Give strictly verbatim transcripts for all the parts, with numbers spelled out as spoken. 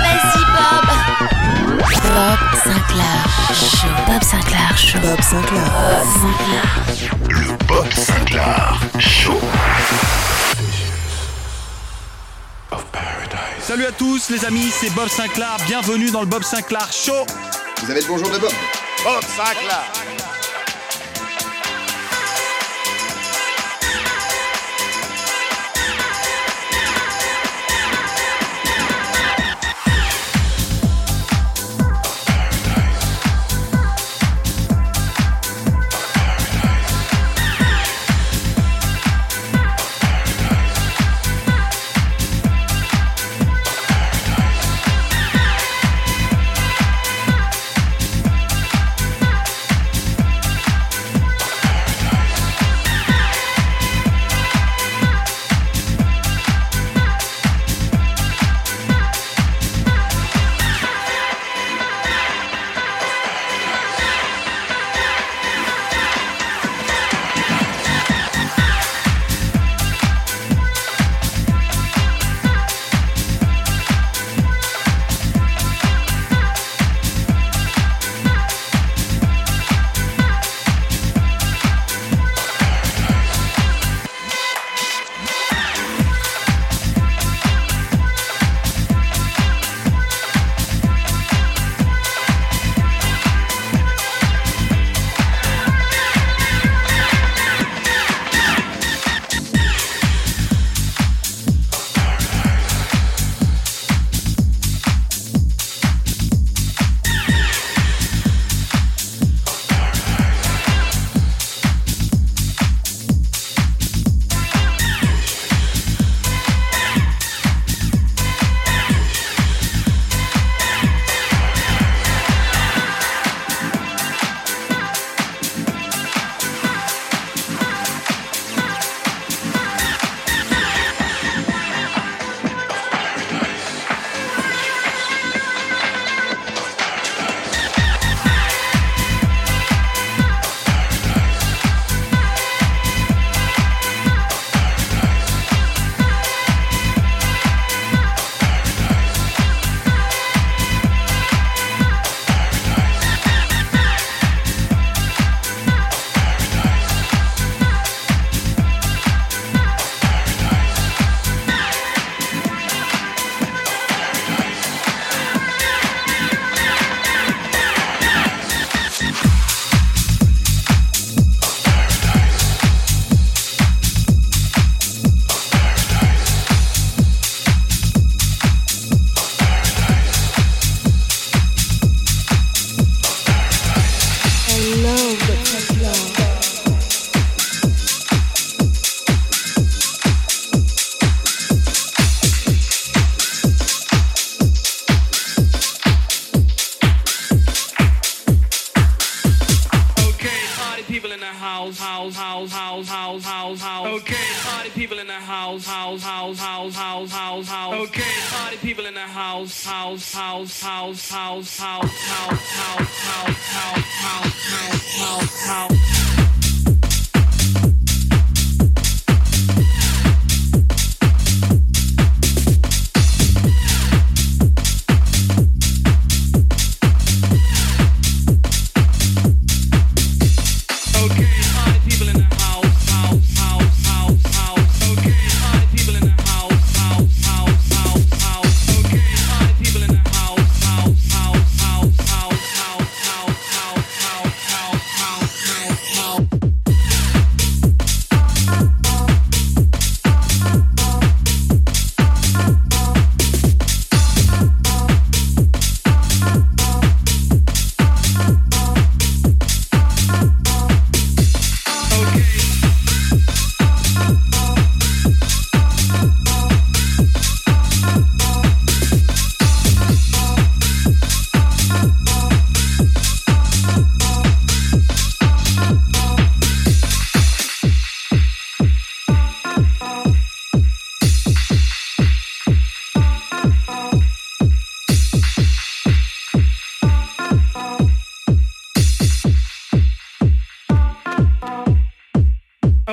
Vas-y, Bob. Bob Sinclar Show. Bob Sinclar Show. Bob Sinclar. Bob Sinclar. Le Bob Sinclar Show. Salut à tous les amis, c'est Bob Sinclar, bienvenue dans le Bob Sinclar Show. Vous avez le bonjour de Bob. Bob Sinclar.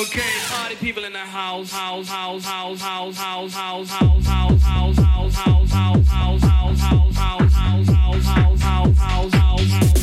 Okay, party people in the house, house, house, house, house, house, house, house, house, house, house, house, house, house, house, house, house, house, house, house, house, house, house, house.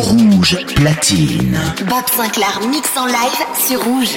Rouge Platine. Bob Sinclar mixe en live sur Rouge.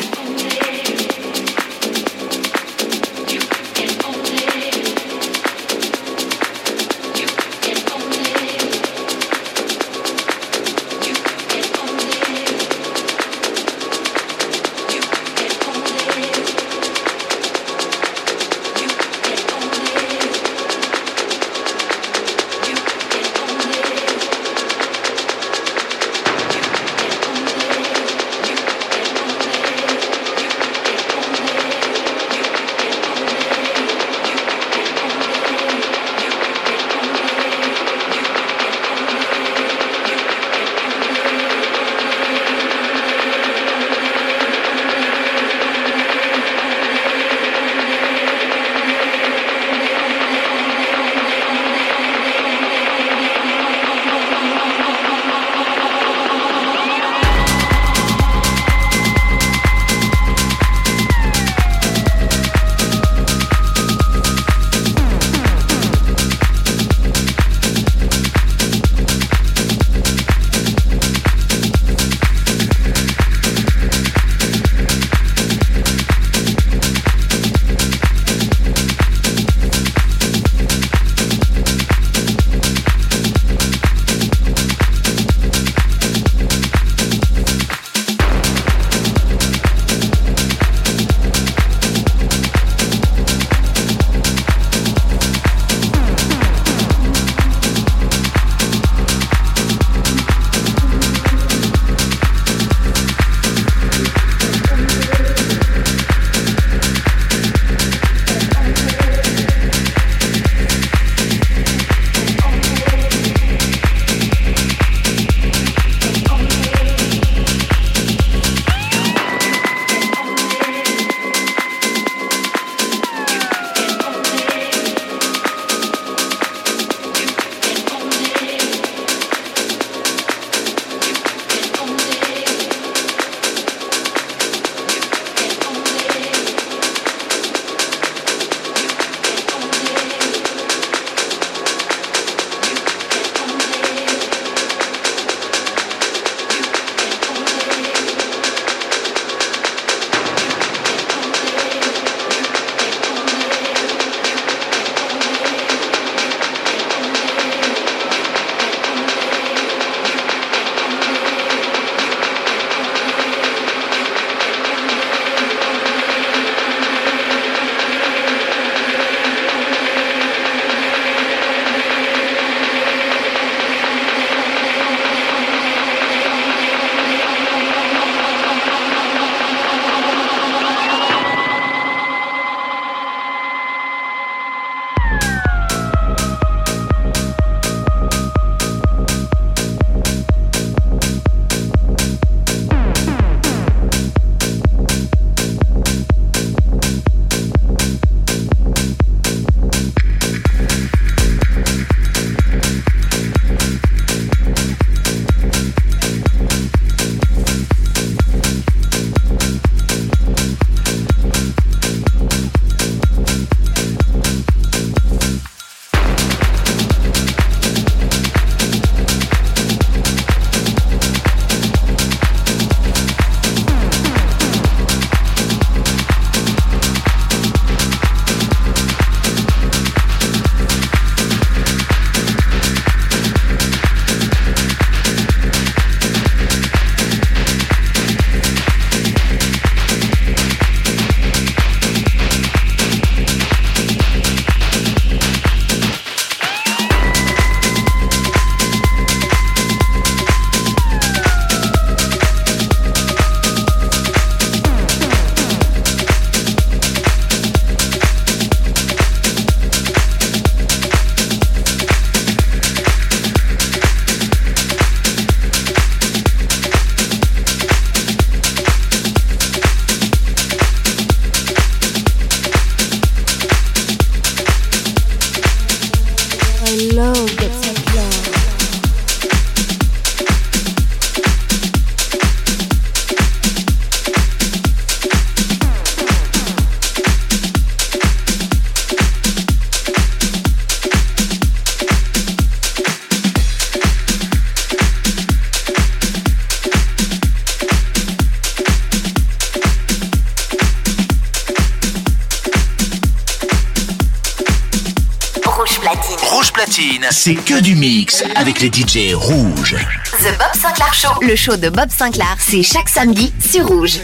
Rouge Platine, c'est que du mix avec les D J Rouge. The Bob Sinclar Show. Le show de Bob Sinclar, c'est chaque samedi sur Rouge.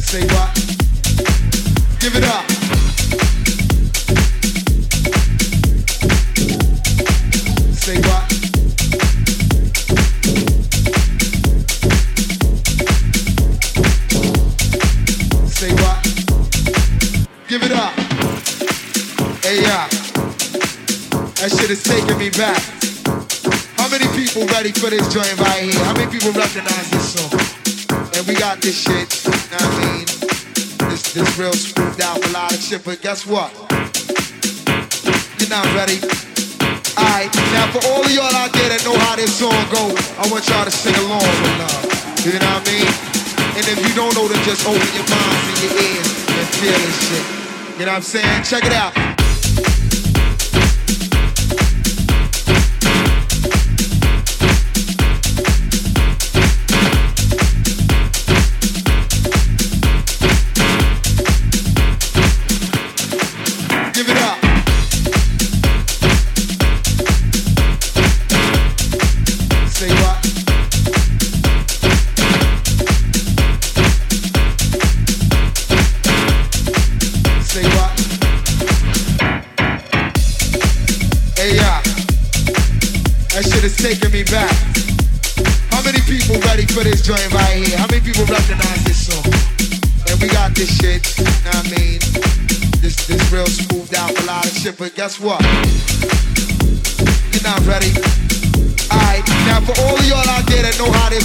Say what? Give it up. Say what? Say what? Give it up. Hey, yeah. That shit is taking me back. How many people ready for this joint right here? How many people recognize this song? And we got this shit, you know what I mean? This this real screwed down melodic shit, but guess what? You're not ready. Alright, now for all of y'all out there that know how this song goes, I want y'all to sing along with love. You know what I mean? And if you don't know, then just open your minds and your ears and feel this shit. You know what I'm saying? Check it out. Taking me back. How many people ready for this joint right here? How many people recognize this song? And we got this shit, you know what I mean? This this real smoothed out melodic shit, but guess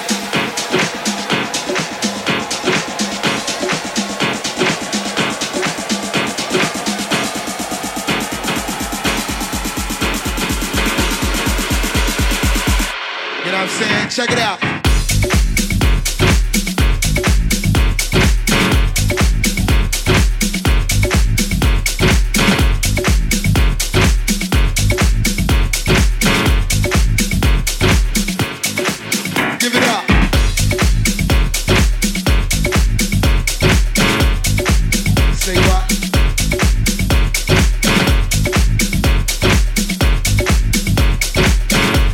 That shit is taking me back. How many people ready for this joint right here? How many people recognize this song? And we got this shit, you know what I mean? This this real smoothed out melodic shit, but guess what? You're not ready. Alright, now for all of y'all out there that know how this song goes, I want y'all to sing along with love. You know what I mean? And if you don't know, then just open your minds and your ears and feel this shit. You know what I'm saying? Check it out. I'm saying, check it out. Give it up.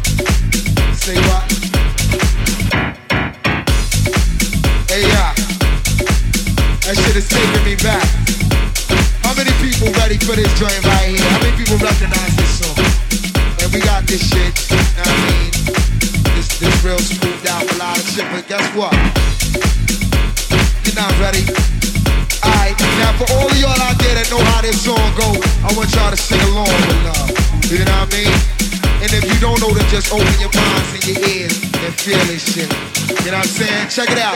Say what? For this joint right here, how many people recognize this song? And we got this shit, you know what I mean? This this real smoothed out melodic shit, but guess what? You're not ready. Alright, now for all of y'all out there that know how this song goes, I want y'all to sing along with love. You know what I mean? And if you don't know, then just open your minds and your ears and feel this shit. You know what I'm saying? Check it out.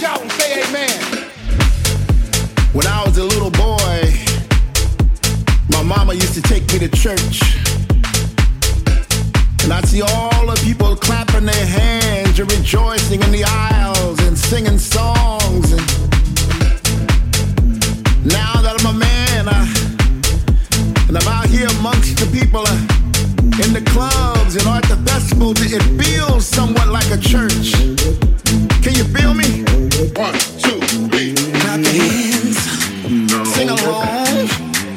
Shout and say amen. When I was a little boy, Mama used to take me to church, and I'd see all the people clapping their hands and rejoicing in the aisles and singing songs. And now that I'm a man, I, and I'm out here amongst the people uh, in the clubs and art the festivals, it feels somewhat like a church. Can you feel me? One, two, three. Clap your hands. No. Sing along.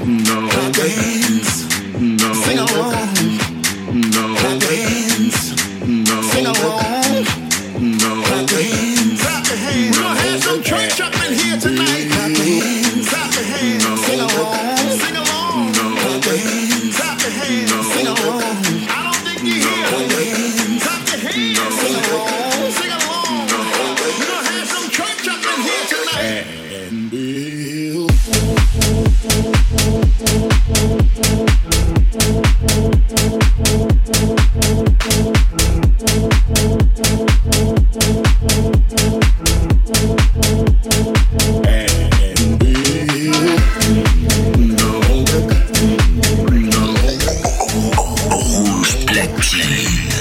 No. Clap your hands. No. Sing along. No. Clap your hands. No. Sing along. No. Clap your hands. Clap your hands. We're gonna have some church up in here tonight. Clap your hands. Clap your hands. No. Sing along. Sing along. No. Clap your hands. Clap your hands. No. Sing along. I don't think you hear. Clap your hands. Clap your hands. No. Sing along. Sing along. No. We're gonna have some church up in here tonight. And Bill.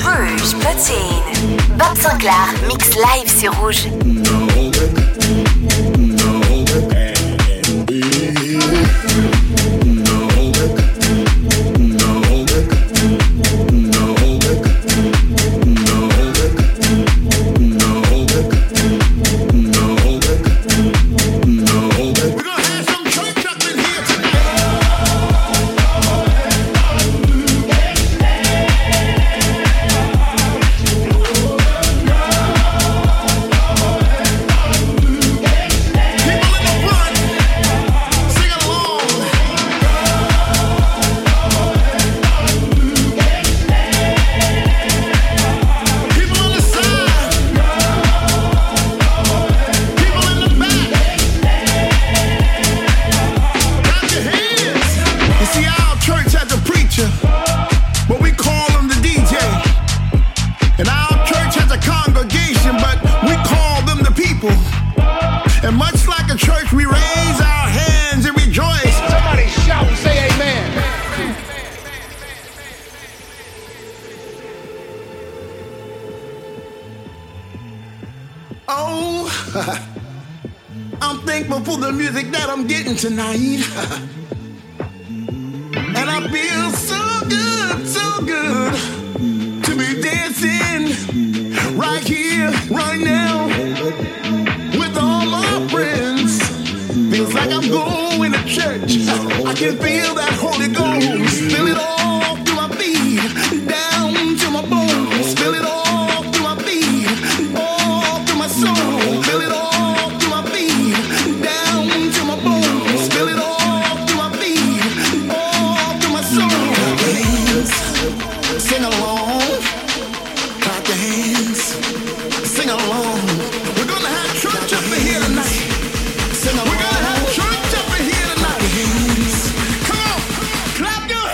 Rouge Platine. Bob Sinclar mix live sur Rouge. Clap your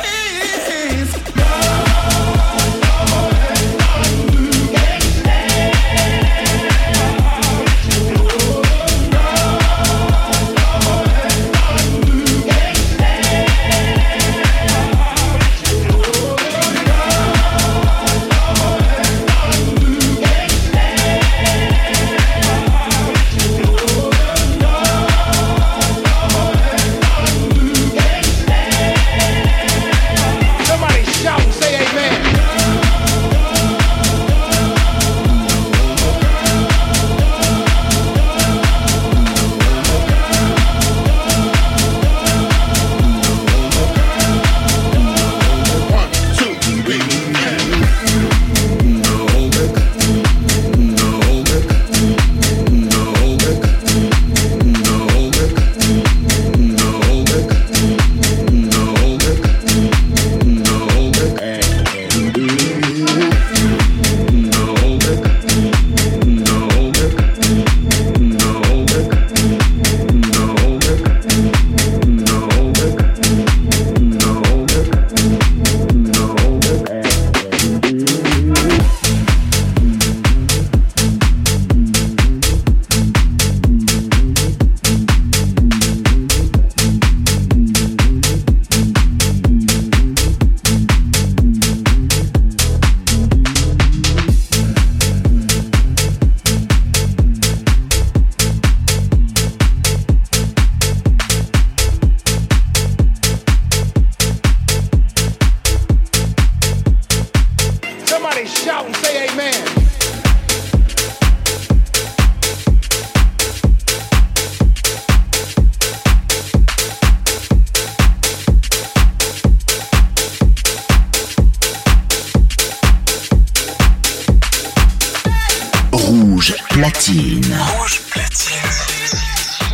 Platine. Rouge Platine.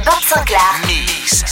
Bob Sinclar. Mix.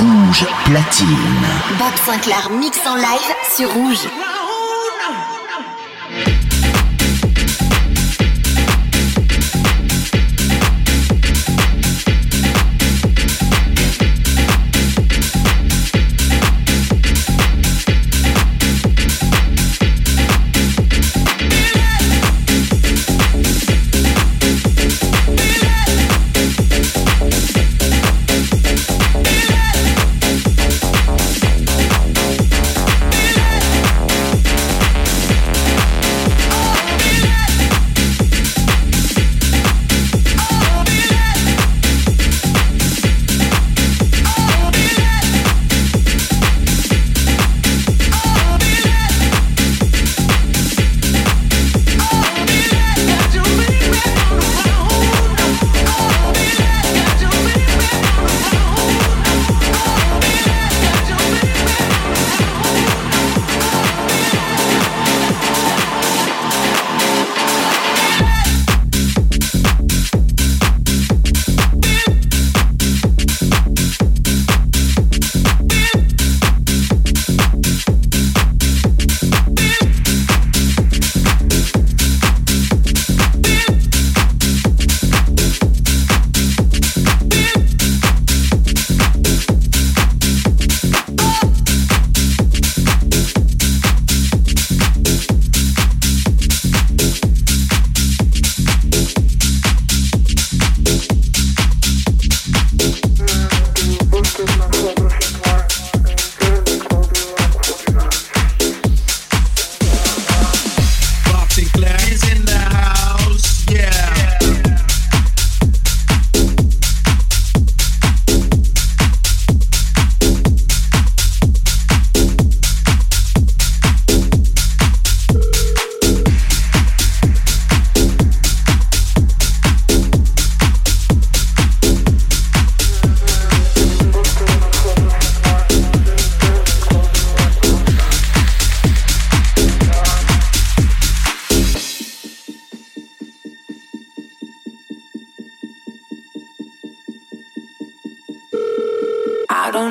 Rouge Platine. Bob Sinclar mixe en live sur Rouge.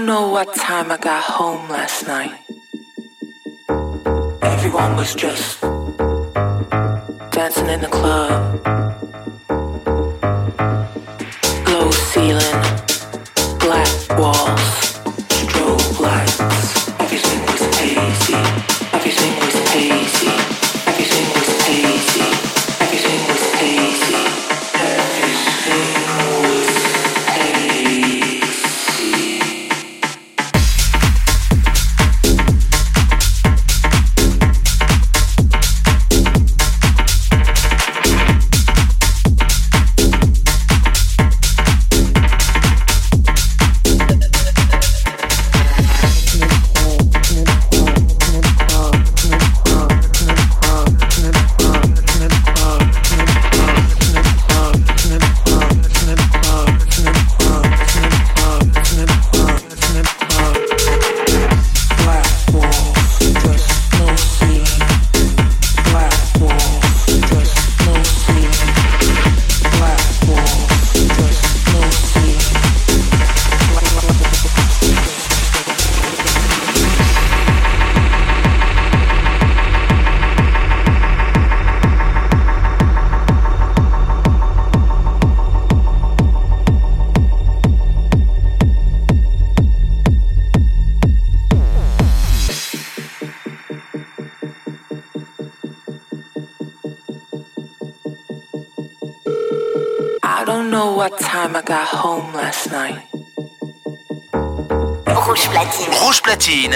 know what time I got home last night. Everyone was just dancing in the club. Low ceiling, black walls, strobe lights. Everything was hazy. Everything was hazy. Everything was hazy. Everything was hazy. Everything was hazy. I got home last night. Rouge Platine. Rouge Platine,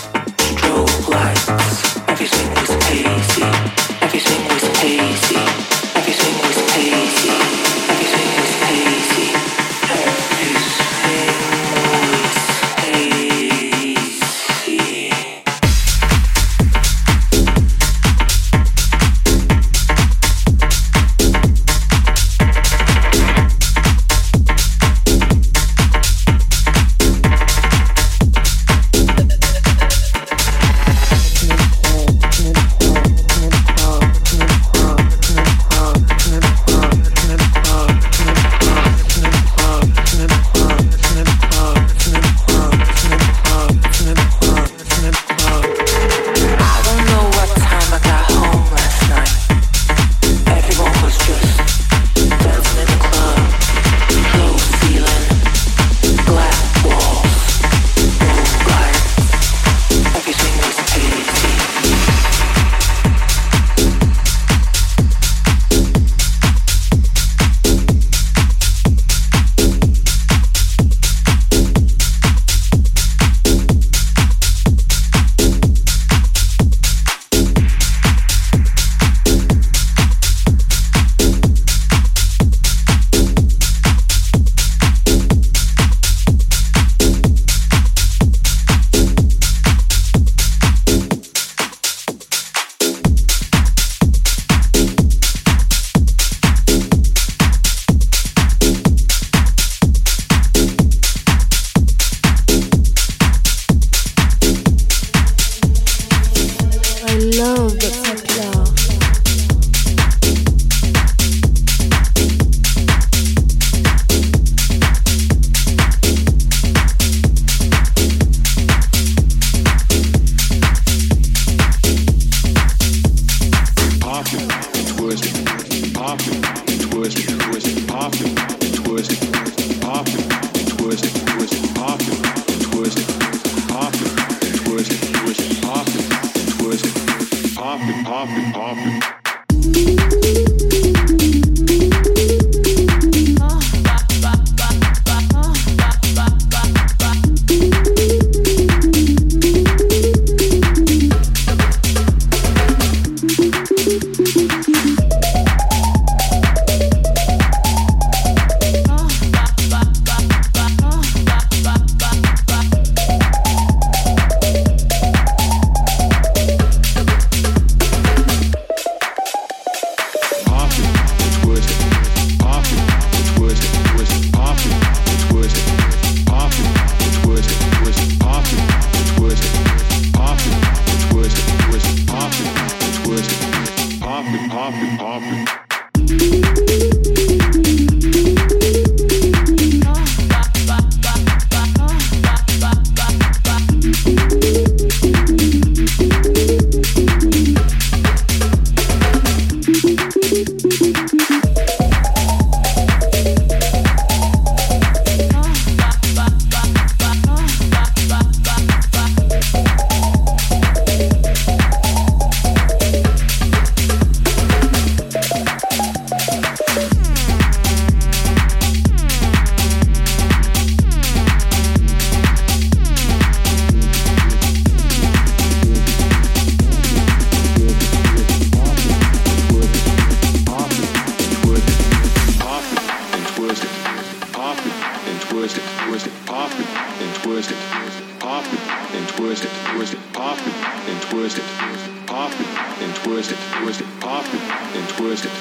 strobe lights, everything was hazy, everything was hazy, everything was hazy, everything was hazy, everything was hazy. twist it, twist it, pop it, and twist it, pop it, and twist it, twist it, pop it, and twist it,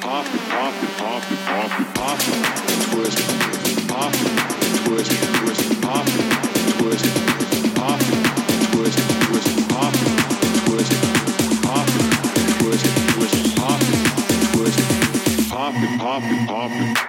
pop it, pop it, pop it, pop it, pop it, and twist it, pop it, and twist it, twist it, pop it, and twist it, pop it, and twist it, twist it, pop it, and twist it, pop it, and twist it, twist it, pop it, and twist it, pop it, pop it, pop it.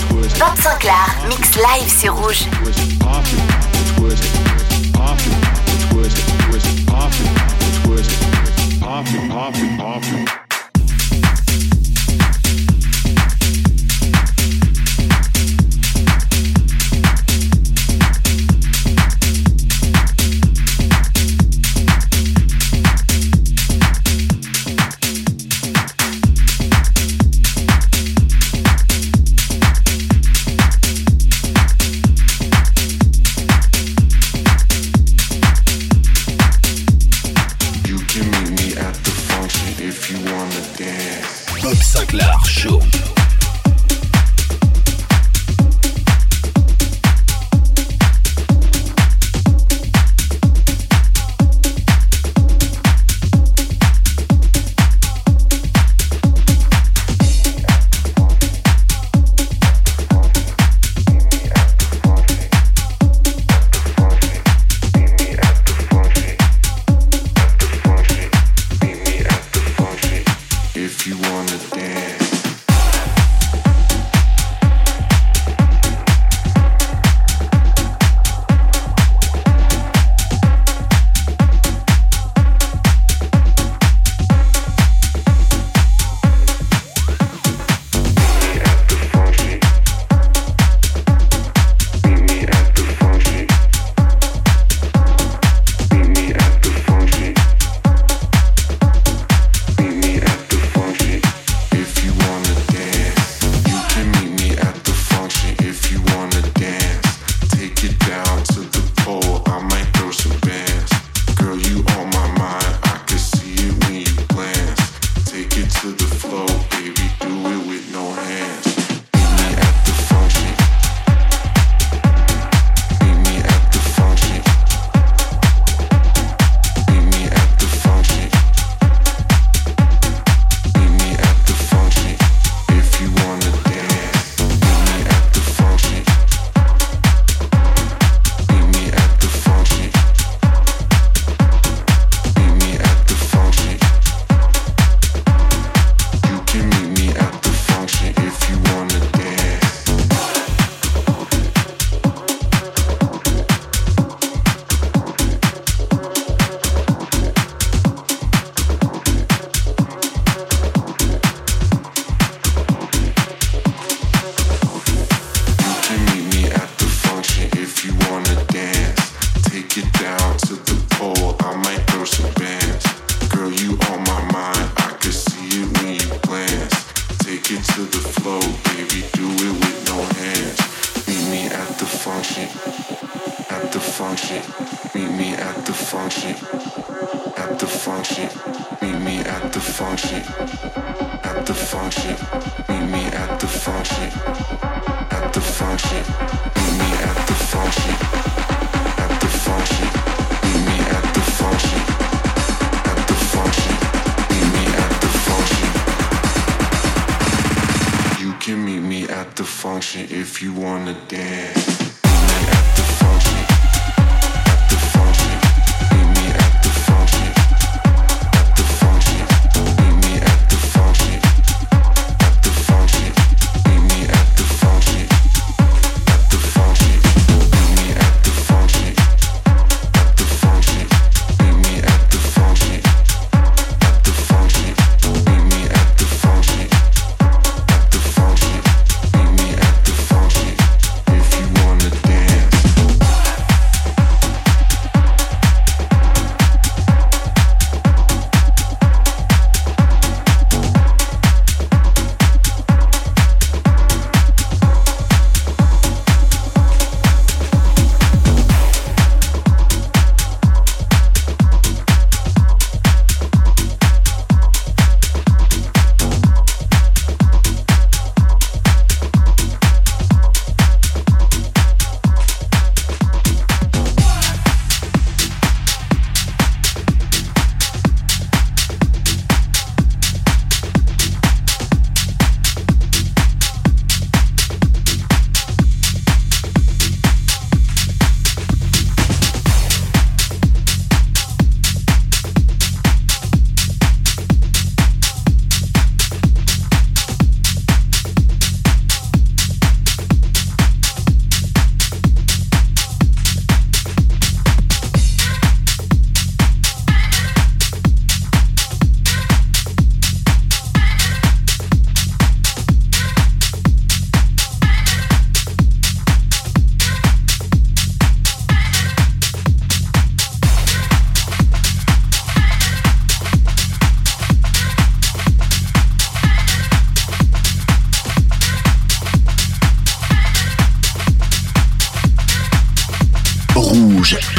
Bob Sinclar, mix live sur Rouge.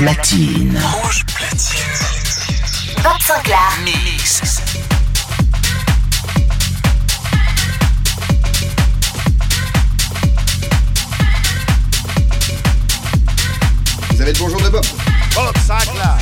platine. Rouge platine. Bob Sinclar. Mix. Vous avez le bonjour de Bob. Bob Sinclar.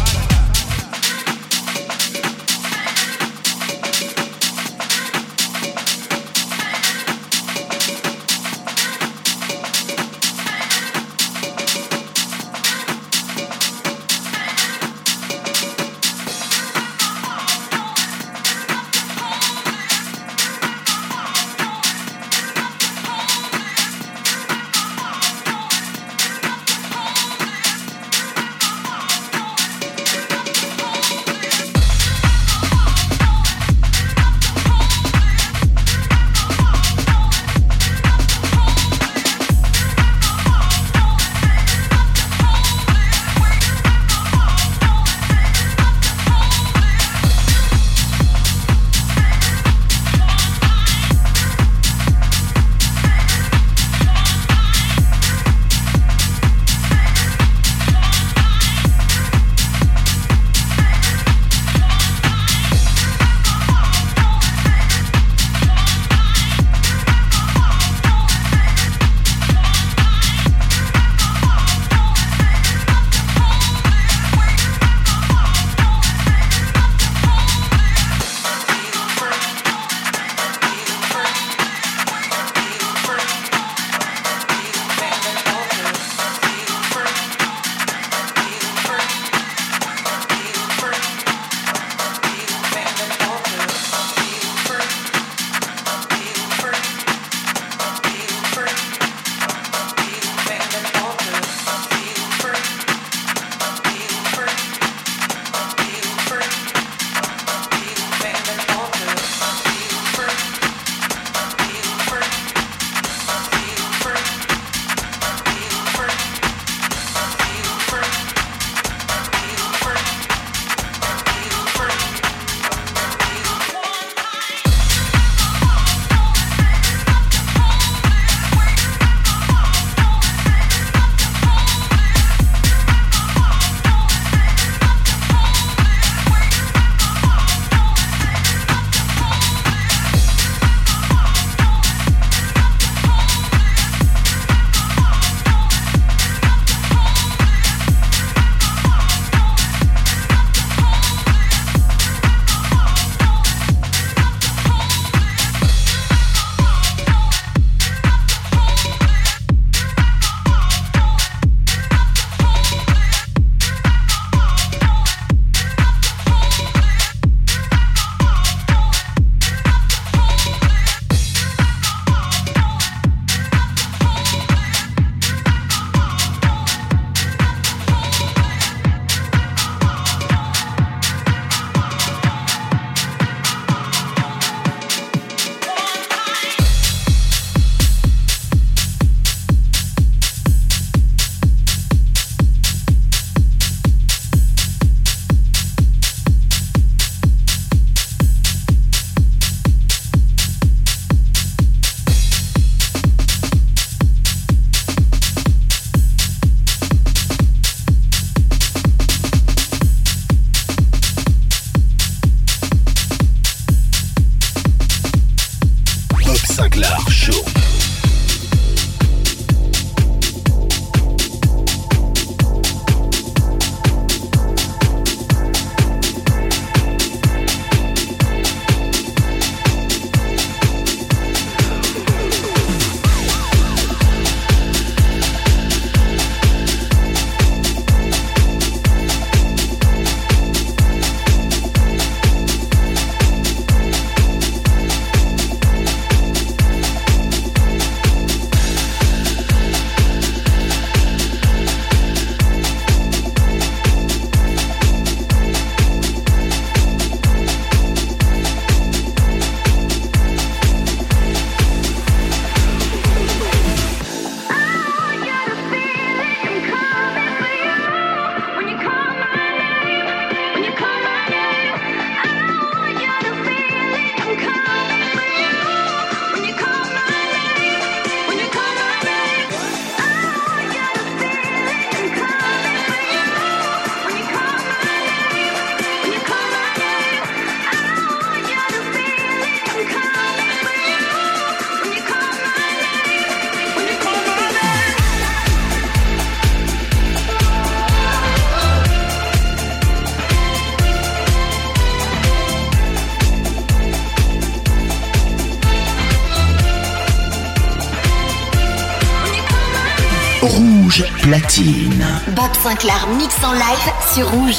Rouge Platine. Bob Sinclar mixe en live sur Rouge.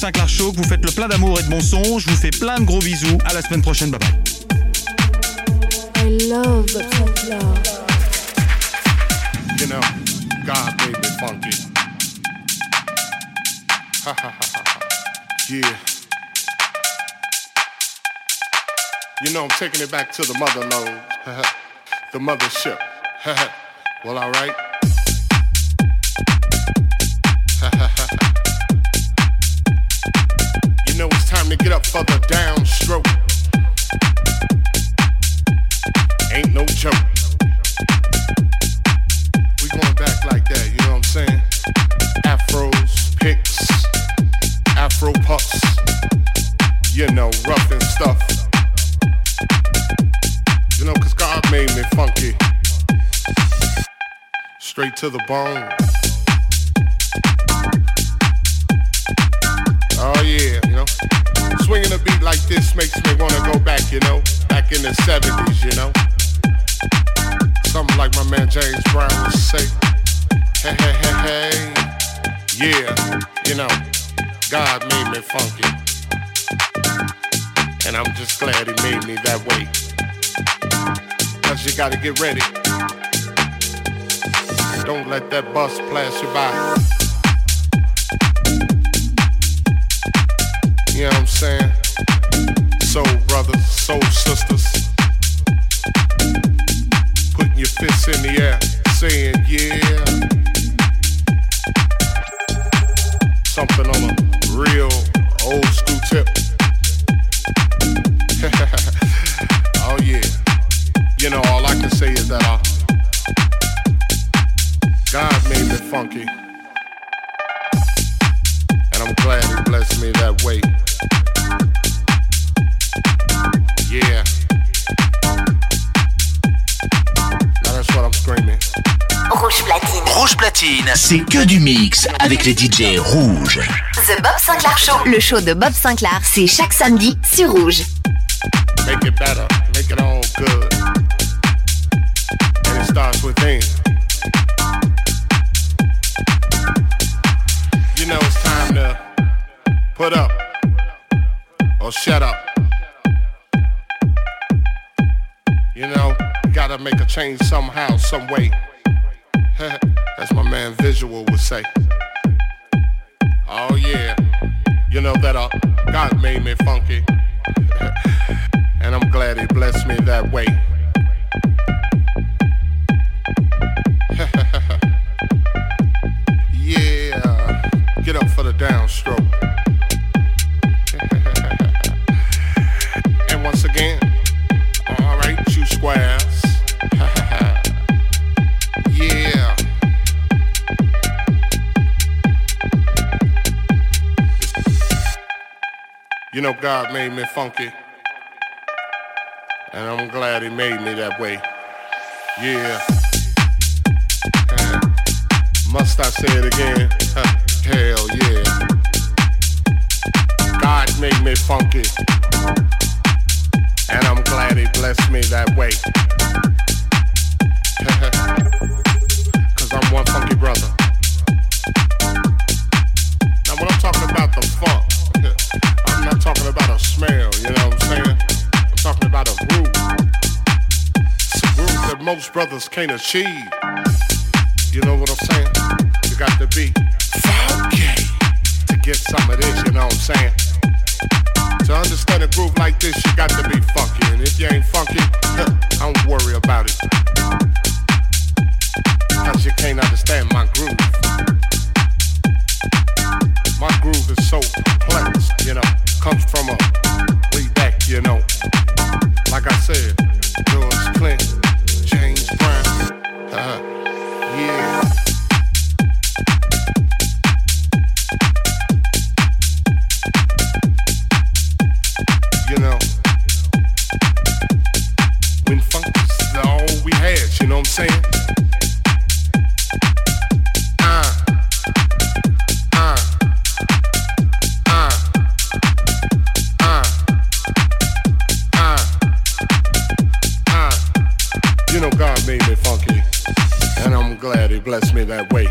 Sinclar Show, que vous faites le plein d'amour et de bon son. Je vous fais plein de gros bisous. À la semaine prochaine. Bye bye. I love Sinclar. You know, God made me funky. Ha ha ha ha. Yeah. You know, I'm taking it back to the motherlode. The mothership. Well, all right. To get up for the downstroke. Ain't no joke. We going back like that, you know what I'm saying? Afros, picks, afro puffs, you know, rough and stuff. You know, cause God made me funky. Straight to the bone. Oh yeah, you know. Swinging a beat like this makes me wanna go back, you know, back in the seventies, you know. Something like my man James Brown would say, hey, hey, hey, hey, yeah, you know, God made me funky, and I'm just glad he made me that way, cause you gotta get ready, don't let that bus pass you by. You know what I'm saying? Soul brothers, soul sisters, putting your fists in the air, saying yeah. Something on a real old school tip. Oh yeah. You know, all I can say is that I, God made me funky, and I'm glad he blessed me that way. platine. C'est que du mix avec les D J Rouge. The Bob Sinclar Show. Le show de Bob Sinclar, c'est chaque samedi sur Rouge. Make it better, make it all good. And it starts within. You know it's time to put up or shut up. You know, gotta make a change somehow, some way. As my man Visual would say. Oh yeah, you know that uh, God made me funky. And I'm glad he blessed me that way. Yeah, get up for the downstroke. And once again, all right, you squares. Yeah. You know God made me funky. And I'm glad he made me that way. Yeah. And must I say it again? Huh. Hell yeah. God made me funky. And I'm glad he blessed me that way. Cause I'm one funky brother. Now when I'm talking about the funk, I'm not talking about a smell, you know what I'm saying? Talking about a groove, it's a groove that most brothers can't achieve. You know what I'm saying? You got to be funky to get some of this, you know what I'm saying? To understand a groove like this, you got to be funky. And if you ain't funky, I don't worry about it. Cause you can't understand my groove. My groove is so complex, you know, comes from a way back, you know. Like I said, George Clinton, James Brown, uh-huh, yeah. You know, when funk is all we had, you know what I'm saying? Uh, uh, uh. You know God made me funky, and I'm glad he blessed me that way.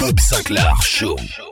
Bob Sinclar Show.